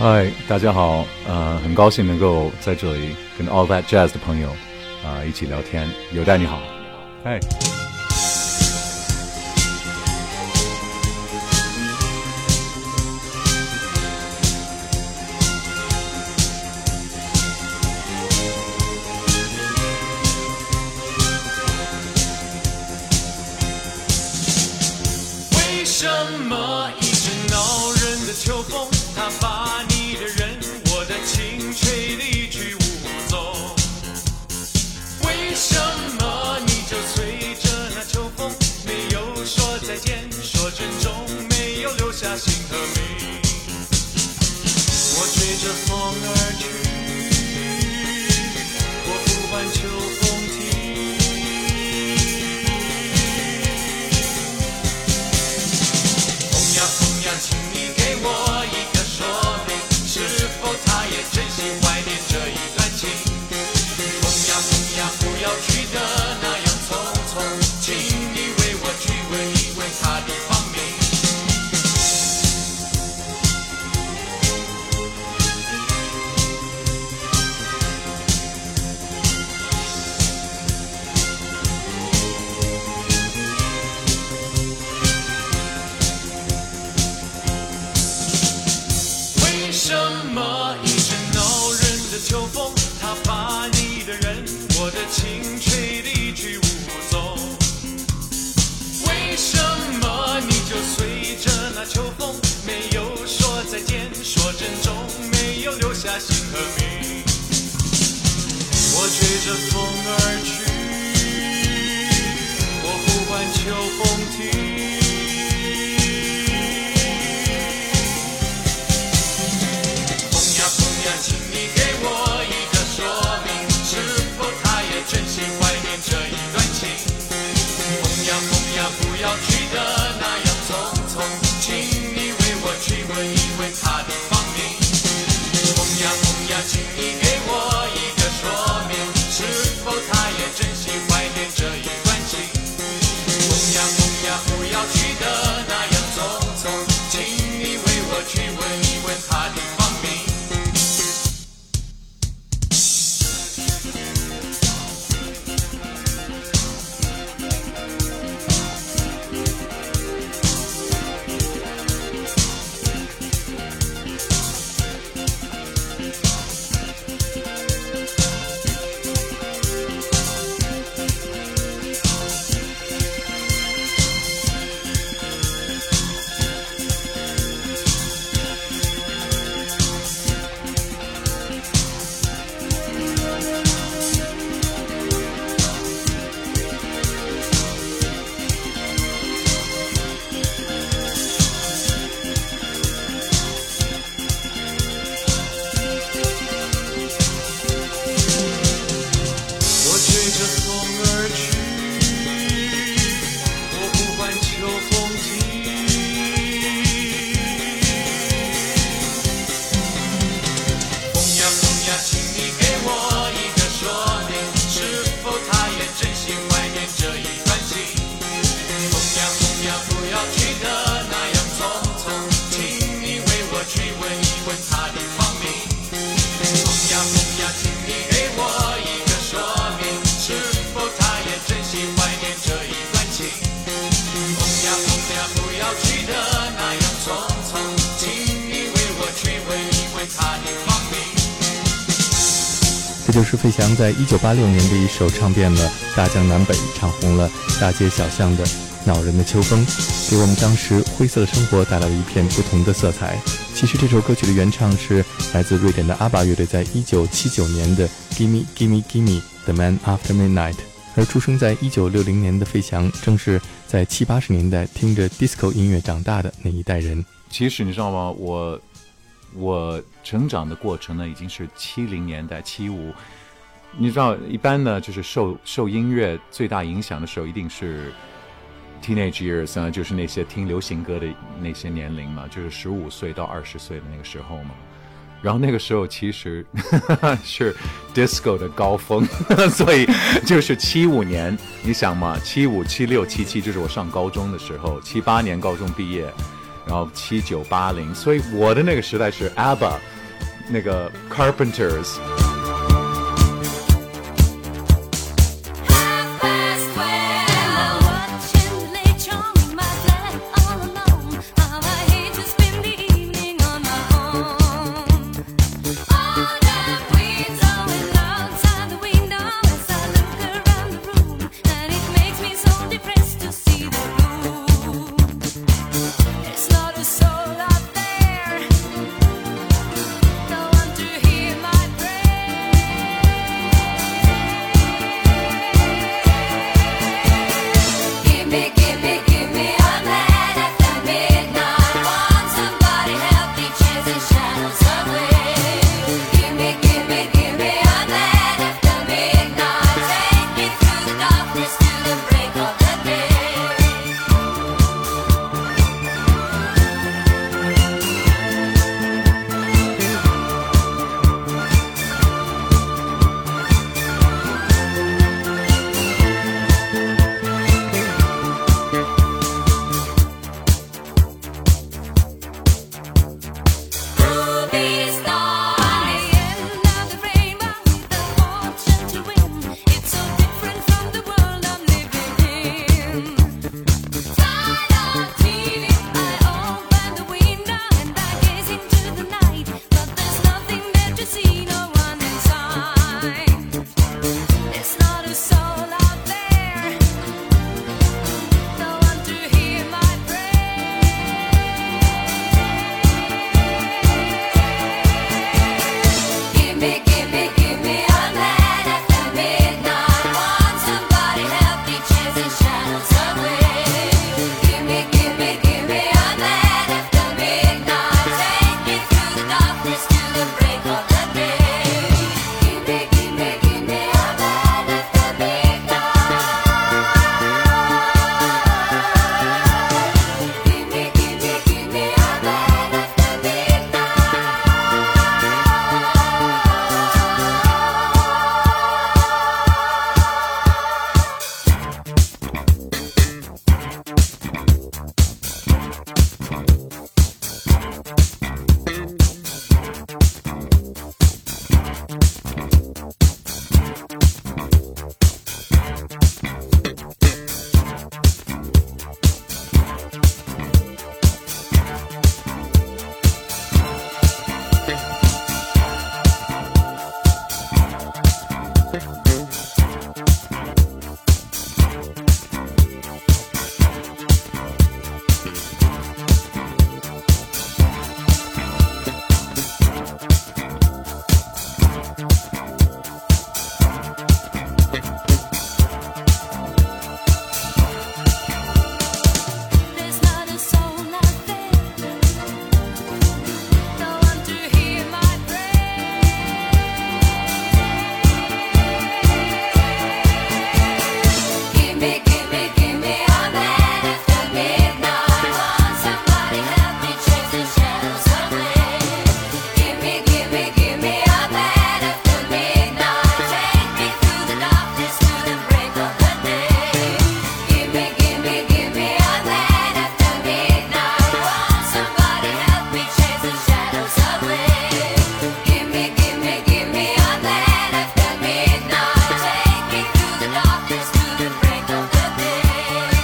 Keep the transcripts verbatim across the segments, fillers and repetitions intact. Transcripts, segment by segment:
嗨，大家好，呃，很高兴能够在这里跟 All That Jazz 的朋友啊、呃、一起聊天。有代你好，嗨。就是费翔在一九八六年的一首唱遍了大江南北，唱红了大街小巷的《恼人的秋风》，给我们当时灰色的生活带来了一片不同的色彩。其实这首歌曲的原唱是来自瑞典的 ABBA 乐队在一九七九年的 Gimme Gimme Gimme The Man After Midnight， 而出生在一九六零年的费翔正是在七八十年代听着 disco 音乐长大的那一代人。其实你知道吗，我我成长的过程呢，已经是七零年代七五，你知道，一般呢，就是受受音乐最大影响的时候，一定是 teenage years 啊，就是那些听流行歌的那些年龄嘛，就是十五岁到二十岁的那个时候嘛。然后那个时候其实呵呵是 disco 的高峰，所以就是七五年，你想嘛，七五、七六、七七，就是我上高中的时候，七八年高中毕业。然后七九八零，所以我的那个时代是 ABBA， 那个 Carpenters。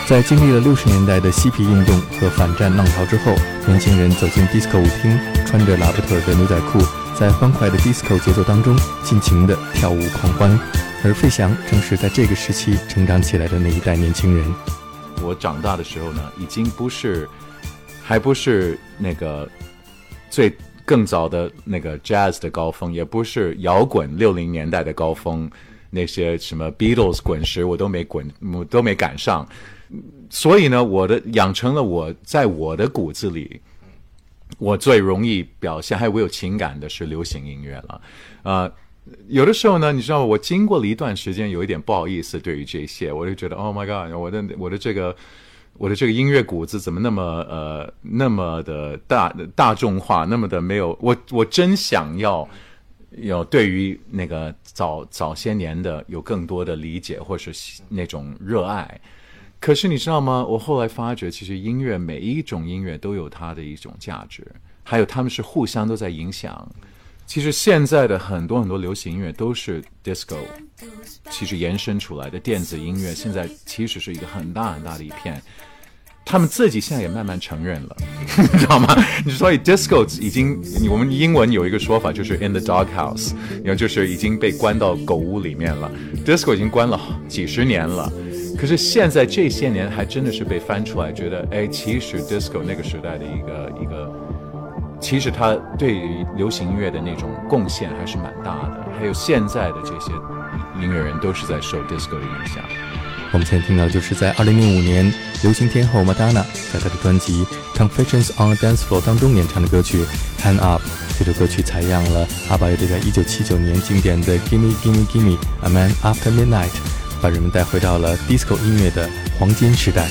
在经历了六十年代的嬉皮运动和反战浪潮之后，年轻人走进 disco 舞厅，穿着喇叭腿的牛仔裤，在欢快的 disco 节奏当中尽情地跳舞狂欢。而费翔正是在这个时期成长起来的那一代年轻人。我长大的时候呢，已经不是，还不是那个最更早的那个 jazz 的高峰，也不是摇滚六零年代的高峰，那些什么 Beatles 滚石我都没滚，我都没赶上。所以呢，我的养成了我在我的骨子里，我最容易表现还有我有情感的是流行音乐了。呃，有的时候呢，你知道我经过了一段时间，有一点不好意思对于这些，我就觉得 Oh my God， 我的我的这个我的这个音乐骨子怎么那么呃那么的大大众化，那么的没有我我真想要。有对于那个早早些年的有更多的理解或是那种热爱。可是你知道吗，我后来发觉其实音乐，每一种音乐都有它的一种价值，还有他们是互相都在影响。其实现在的很多很多流行音乐都是 disco 其实延伸出来的，电子音乐现在其实是一个很大很大的一片，他们自己现在也慢慢承认了，你知道吗？所以 disco 已经，我们英文有一个说法就是 in the dog house， 就是已经被关到狗屋里面了， disco 已经关了几十年了，可是现在这些年还真的是被翻出来，觉得哎，其实 disco 那个时代的一个一个其实它对于流行音乐的那种贡献还是蛮大的，还有现在的这些音乐人都是在受 disco 的影响。我们现在听到就是在二零零五年流行天后 Madonna 在她的专辑 Confessions on a Dance Floor 当中演唱的歌曲 Hand Up， 这首歌曲采样了 ABBA 乐队在一九七九年经典的 Gimme Gimme Gimme A Man After Midnight， 把人们带回到了 disco 音乐的黄金时代。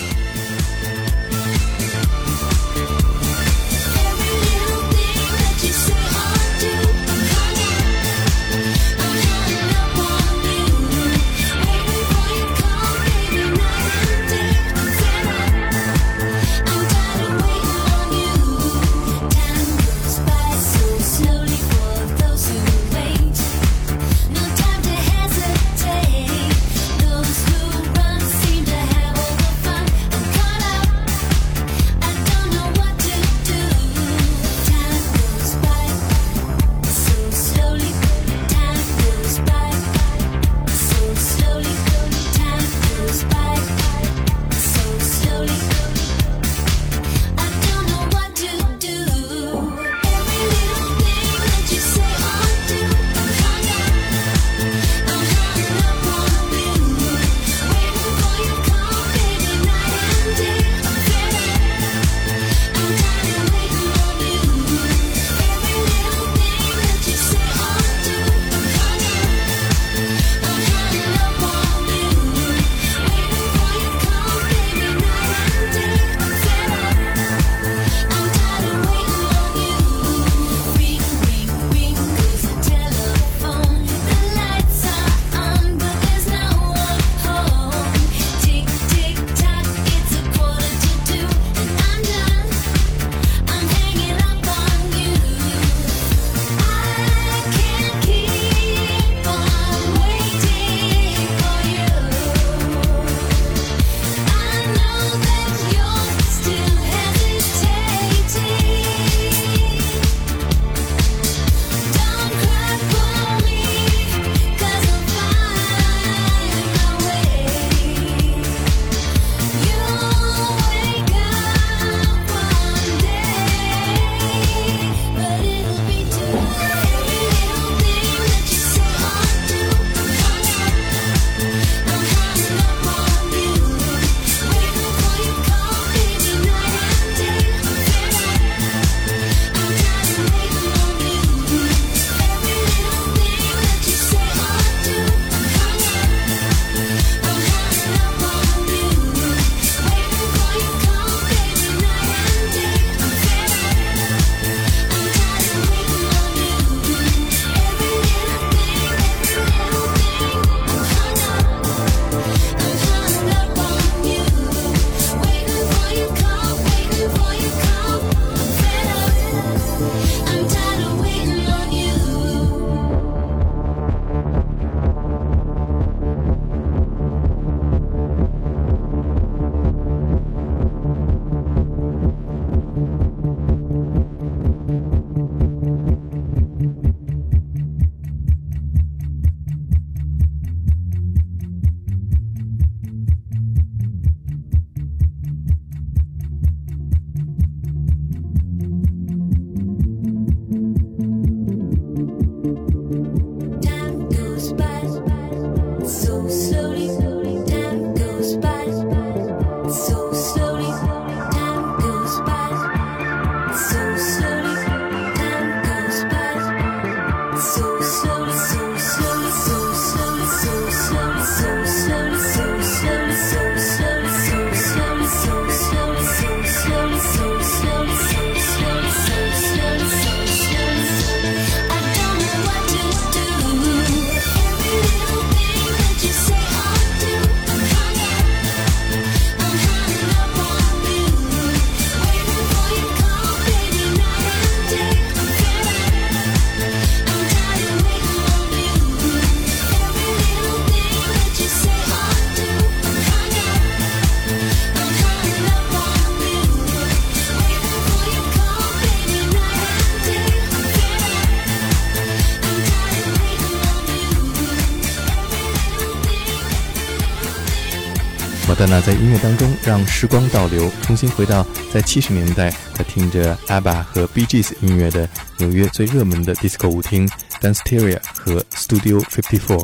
好的呢，在音乐当中让时光倒流，重新回到在七十年代在听着 ABBA 和 Bee Gees 音乐的纽约最热门的 disco 舞厅 Danceteria 和 Studio 五十四。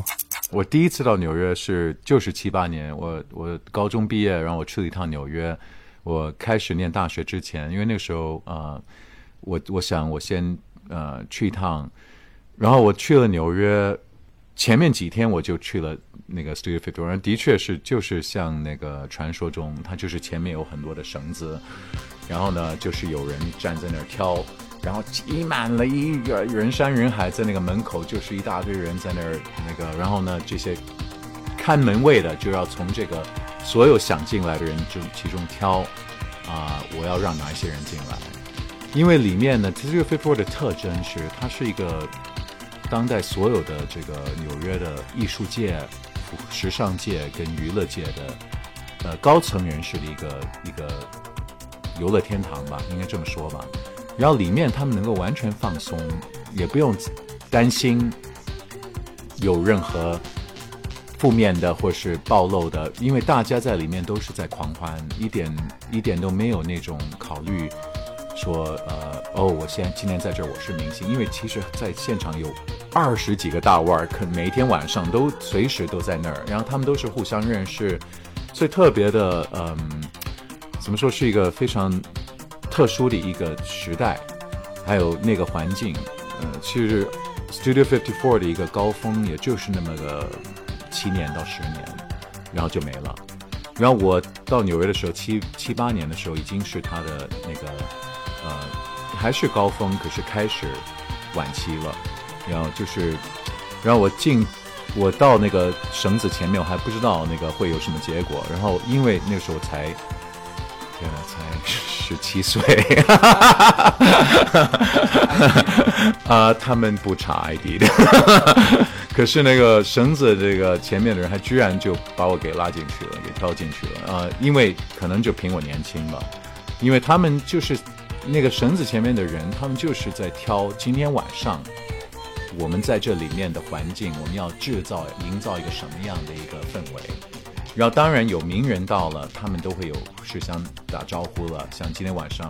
我第一次到纽约是就是七八年，我我高中毕业，然后我去了一趟纽约。我开始念大学之前，因为那个时候呃，我我想我先呃去一趟，然后我去了纽约，前面几天我就去了那个 Studio 五十四，然后的确是就是像那个传说中，它就是前面有很多的绳子，然后呢就是有人站在那儿挑。然后挤满了一个人山人海，在那个门口就是一大堆人在那儿那个，然后呢，这些看门卫的就要从这个所有想进来的人就其中挑啊、呃，我要让哪一些人进来？因为里面呢 ，Studio 五十四的特征是它是一个当代所有的这个纽约的艺术界、时尚界跟娱乐界的呃高层人士的一个一个游乐天堂吧，应该这么说吧。然后里面他们能够完全放松，也不用担心有任何负面的或是暴露的，因为大家在里面都是在狂欢，一点一点都没有那种考虑说呃哦，我现在今天在这儿我是明星，因为其实在现场有二十几个大腕儿，可每天晚上都随时都在那儿，然后他们都是互相认识，所以特别的嗯，怎么说是一个非常特殊的一个时代，还有那个环境，呃，其实 Studio 五十四的一个高峰也就是那么个七年到十年，然后就没了。然后我到纽约的时候，七七八年的时候，已经是它的那个呃还是高峰，可是开始晚期了。然后就是，然后我进我到那个绳子前面，我还不知道那个会有什么结果。然后因为那个时候才。天啊，才十七岁，啊，他们不查 I D 的，可是那个绳子这个前面的人还居然就把我给拉进去了，给挑进去了啊、呃！因为可能就凭我年轻吧，因为他们就是那个绳子前面的人，他们就是在挑今天晚上我们在这里面的环境，我们要制造营造一个什么样的一个氛围。然后当然有名人到了，他们都会有事先打招呼了。像今天晚上，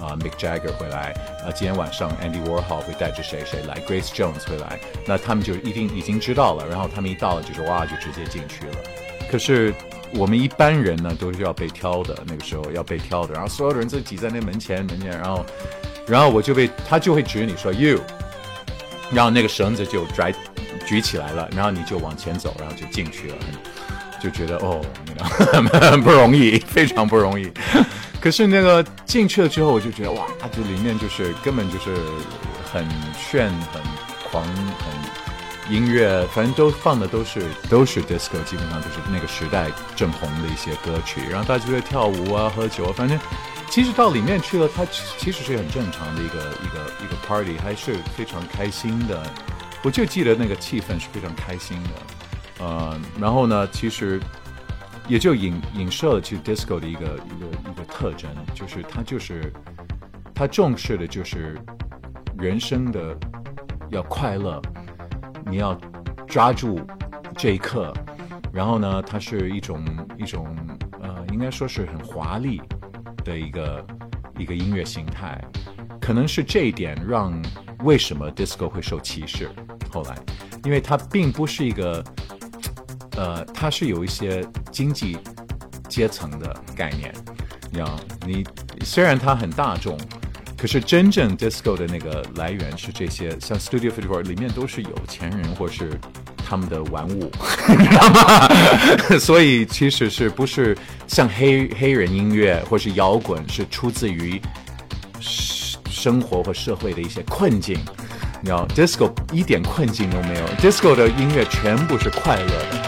啊、呃、，Mick Jagger 会来，啊、呃，今天晚上 Andy Warhol 会带着谁谁来 ，Grace Jones 会来，那他们就一定已经知道了。然后他们一到了就是哇，就直接进去了。可是我们一般人呢，都是要被挑的，那个时候要被挑的。然后所有人都挤在那门前，门前，然后，然后我就被他就会指你说 you， 然后那个绳子就拽举起来了，然后你就往前走，然后就进去了。就觉得哦，很不容易，非常不容易。可是那个进去了之后，我就觉得哇，它这里面就是根本就是很炫、很狂、很音乐，反正都放的都是都是 disco， 基本上就是那个时代正红的一些歌曲。然后大家就会跳舞啊、喝酒啊，反正其实到里面去了，它其实是很正常的一个一个一个 party， 还是非常开心的。我就记得那个气氛是非常开心的。呃，然后呢，其实也就影影射了去 disco 的一个一个一个特征，就是它就是它重视的就是人生的要快乐，你要抓住这一刻。然后呢，它是一种一种呃，应该说是很华丽的一个一个音乐形态，可能是这一点让为什么 disco 会受歧视。后来，因为它并不是一个。呃，它是有一些经济阶层的概念，你知道，你虽然它很大众，可是真正 disco 的那个来源是这些，像 Studio 五十四里面都是有钱人或是他们的玩物，你知道吗？所以其实是不是像黑黑人音乐或是摇滚是出自于生活和社会的一些困境。你知道 disco 一点困境都没有， disco 的音乐全部是快乐的。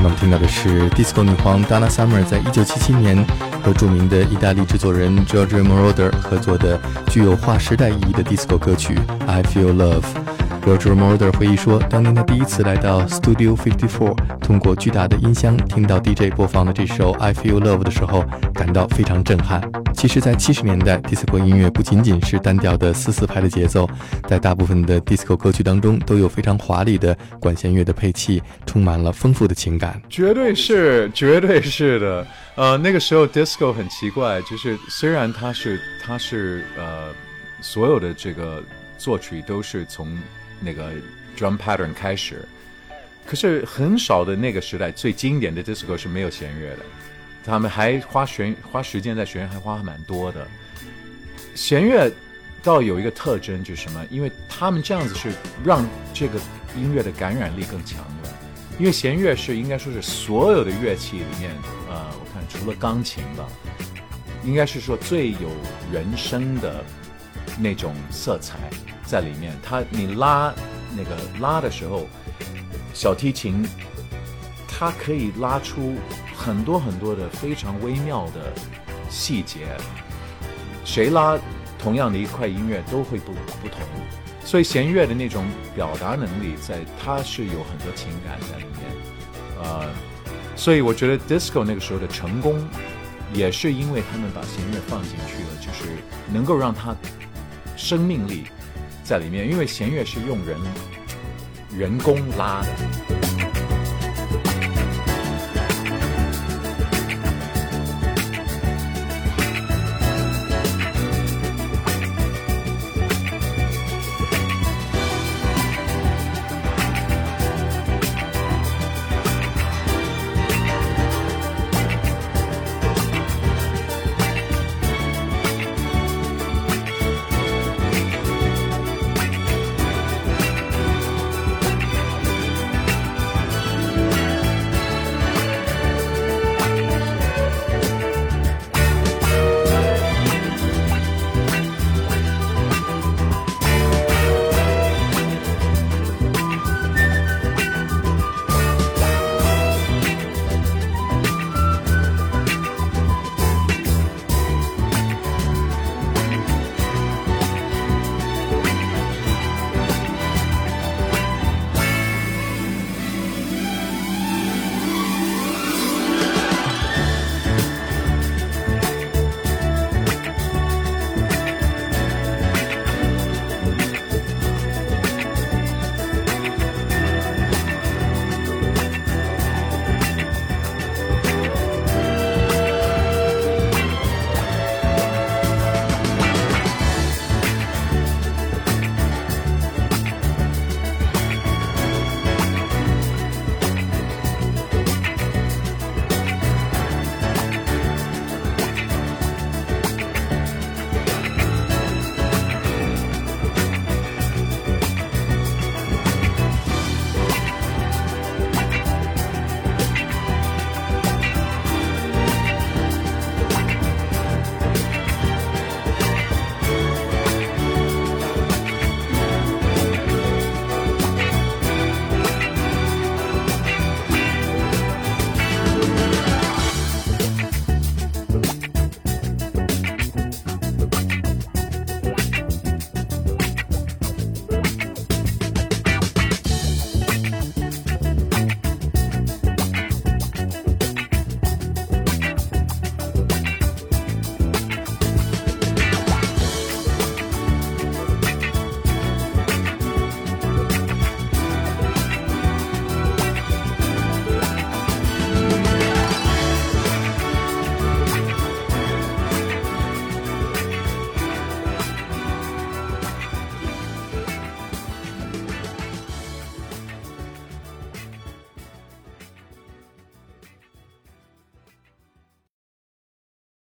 刚才我们听到的是 Disco 女皇 Donna Summer 在一九七七年和著名的意大利制作人 Giorgio Moroder 合作的具有划时代意义的 Disco 歌曲 I Feel Love。 Giorgio Moroder 回忆说，当年他第一次来到 Studio 五十四，通过巨大的音箱听到 D J 播放的这首 I Feel Love 的时候，感到非常震撼。其实在七十年代， Disco 音乐不仅仅是单调的四四拍的节奏，在大部分的 Disco 歌曲当中都有非常华丽的管弦乐的配器，充满了丰富的情感。绝对是，绝对是的。呃，那个时候 Disco 很奇怪，就是虽然它是它是呃所有的这个作曲都是从那个 drum pattern 开始，可是很少的那个时代最经典的 Disco 是没有弦乐的。他们还花弦花时间在弦乐，还花蛮多的。弦乐倒有一个特征，就是什么？因为他们这样子是让这个音乐的感染力更强的。因为弦乐是应该说是所有的乐器里面，呃，我看除了钢琴吧，应该是说最有人声的那种色彩在里面。它你拉那个拉的时候，小提琴它可以拉出很多很多的非常微妙的细节，谁拉同样的一块音乐都会不不同，所以弦乐的那种表达能力在它是有很多情感在里面，呃，所以我觉得 Disco 那个时候的成功，也是因为他们把弦乐放进去了，就是能够让它生命力在里面，因为弦乐是用人人工拉的。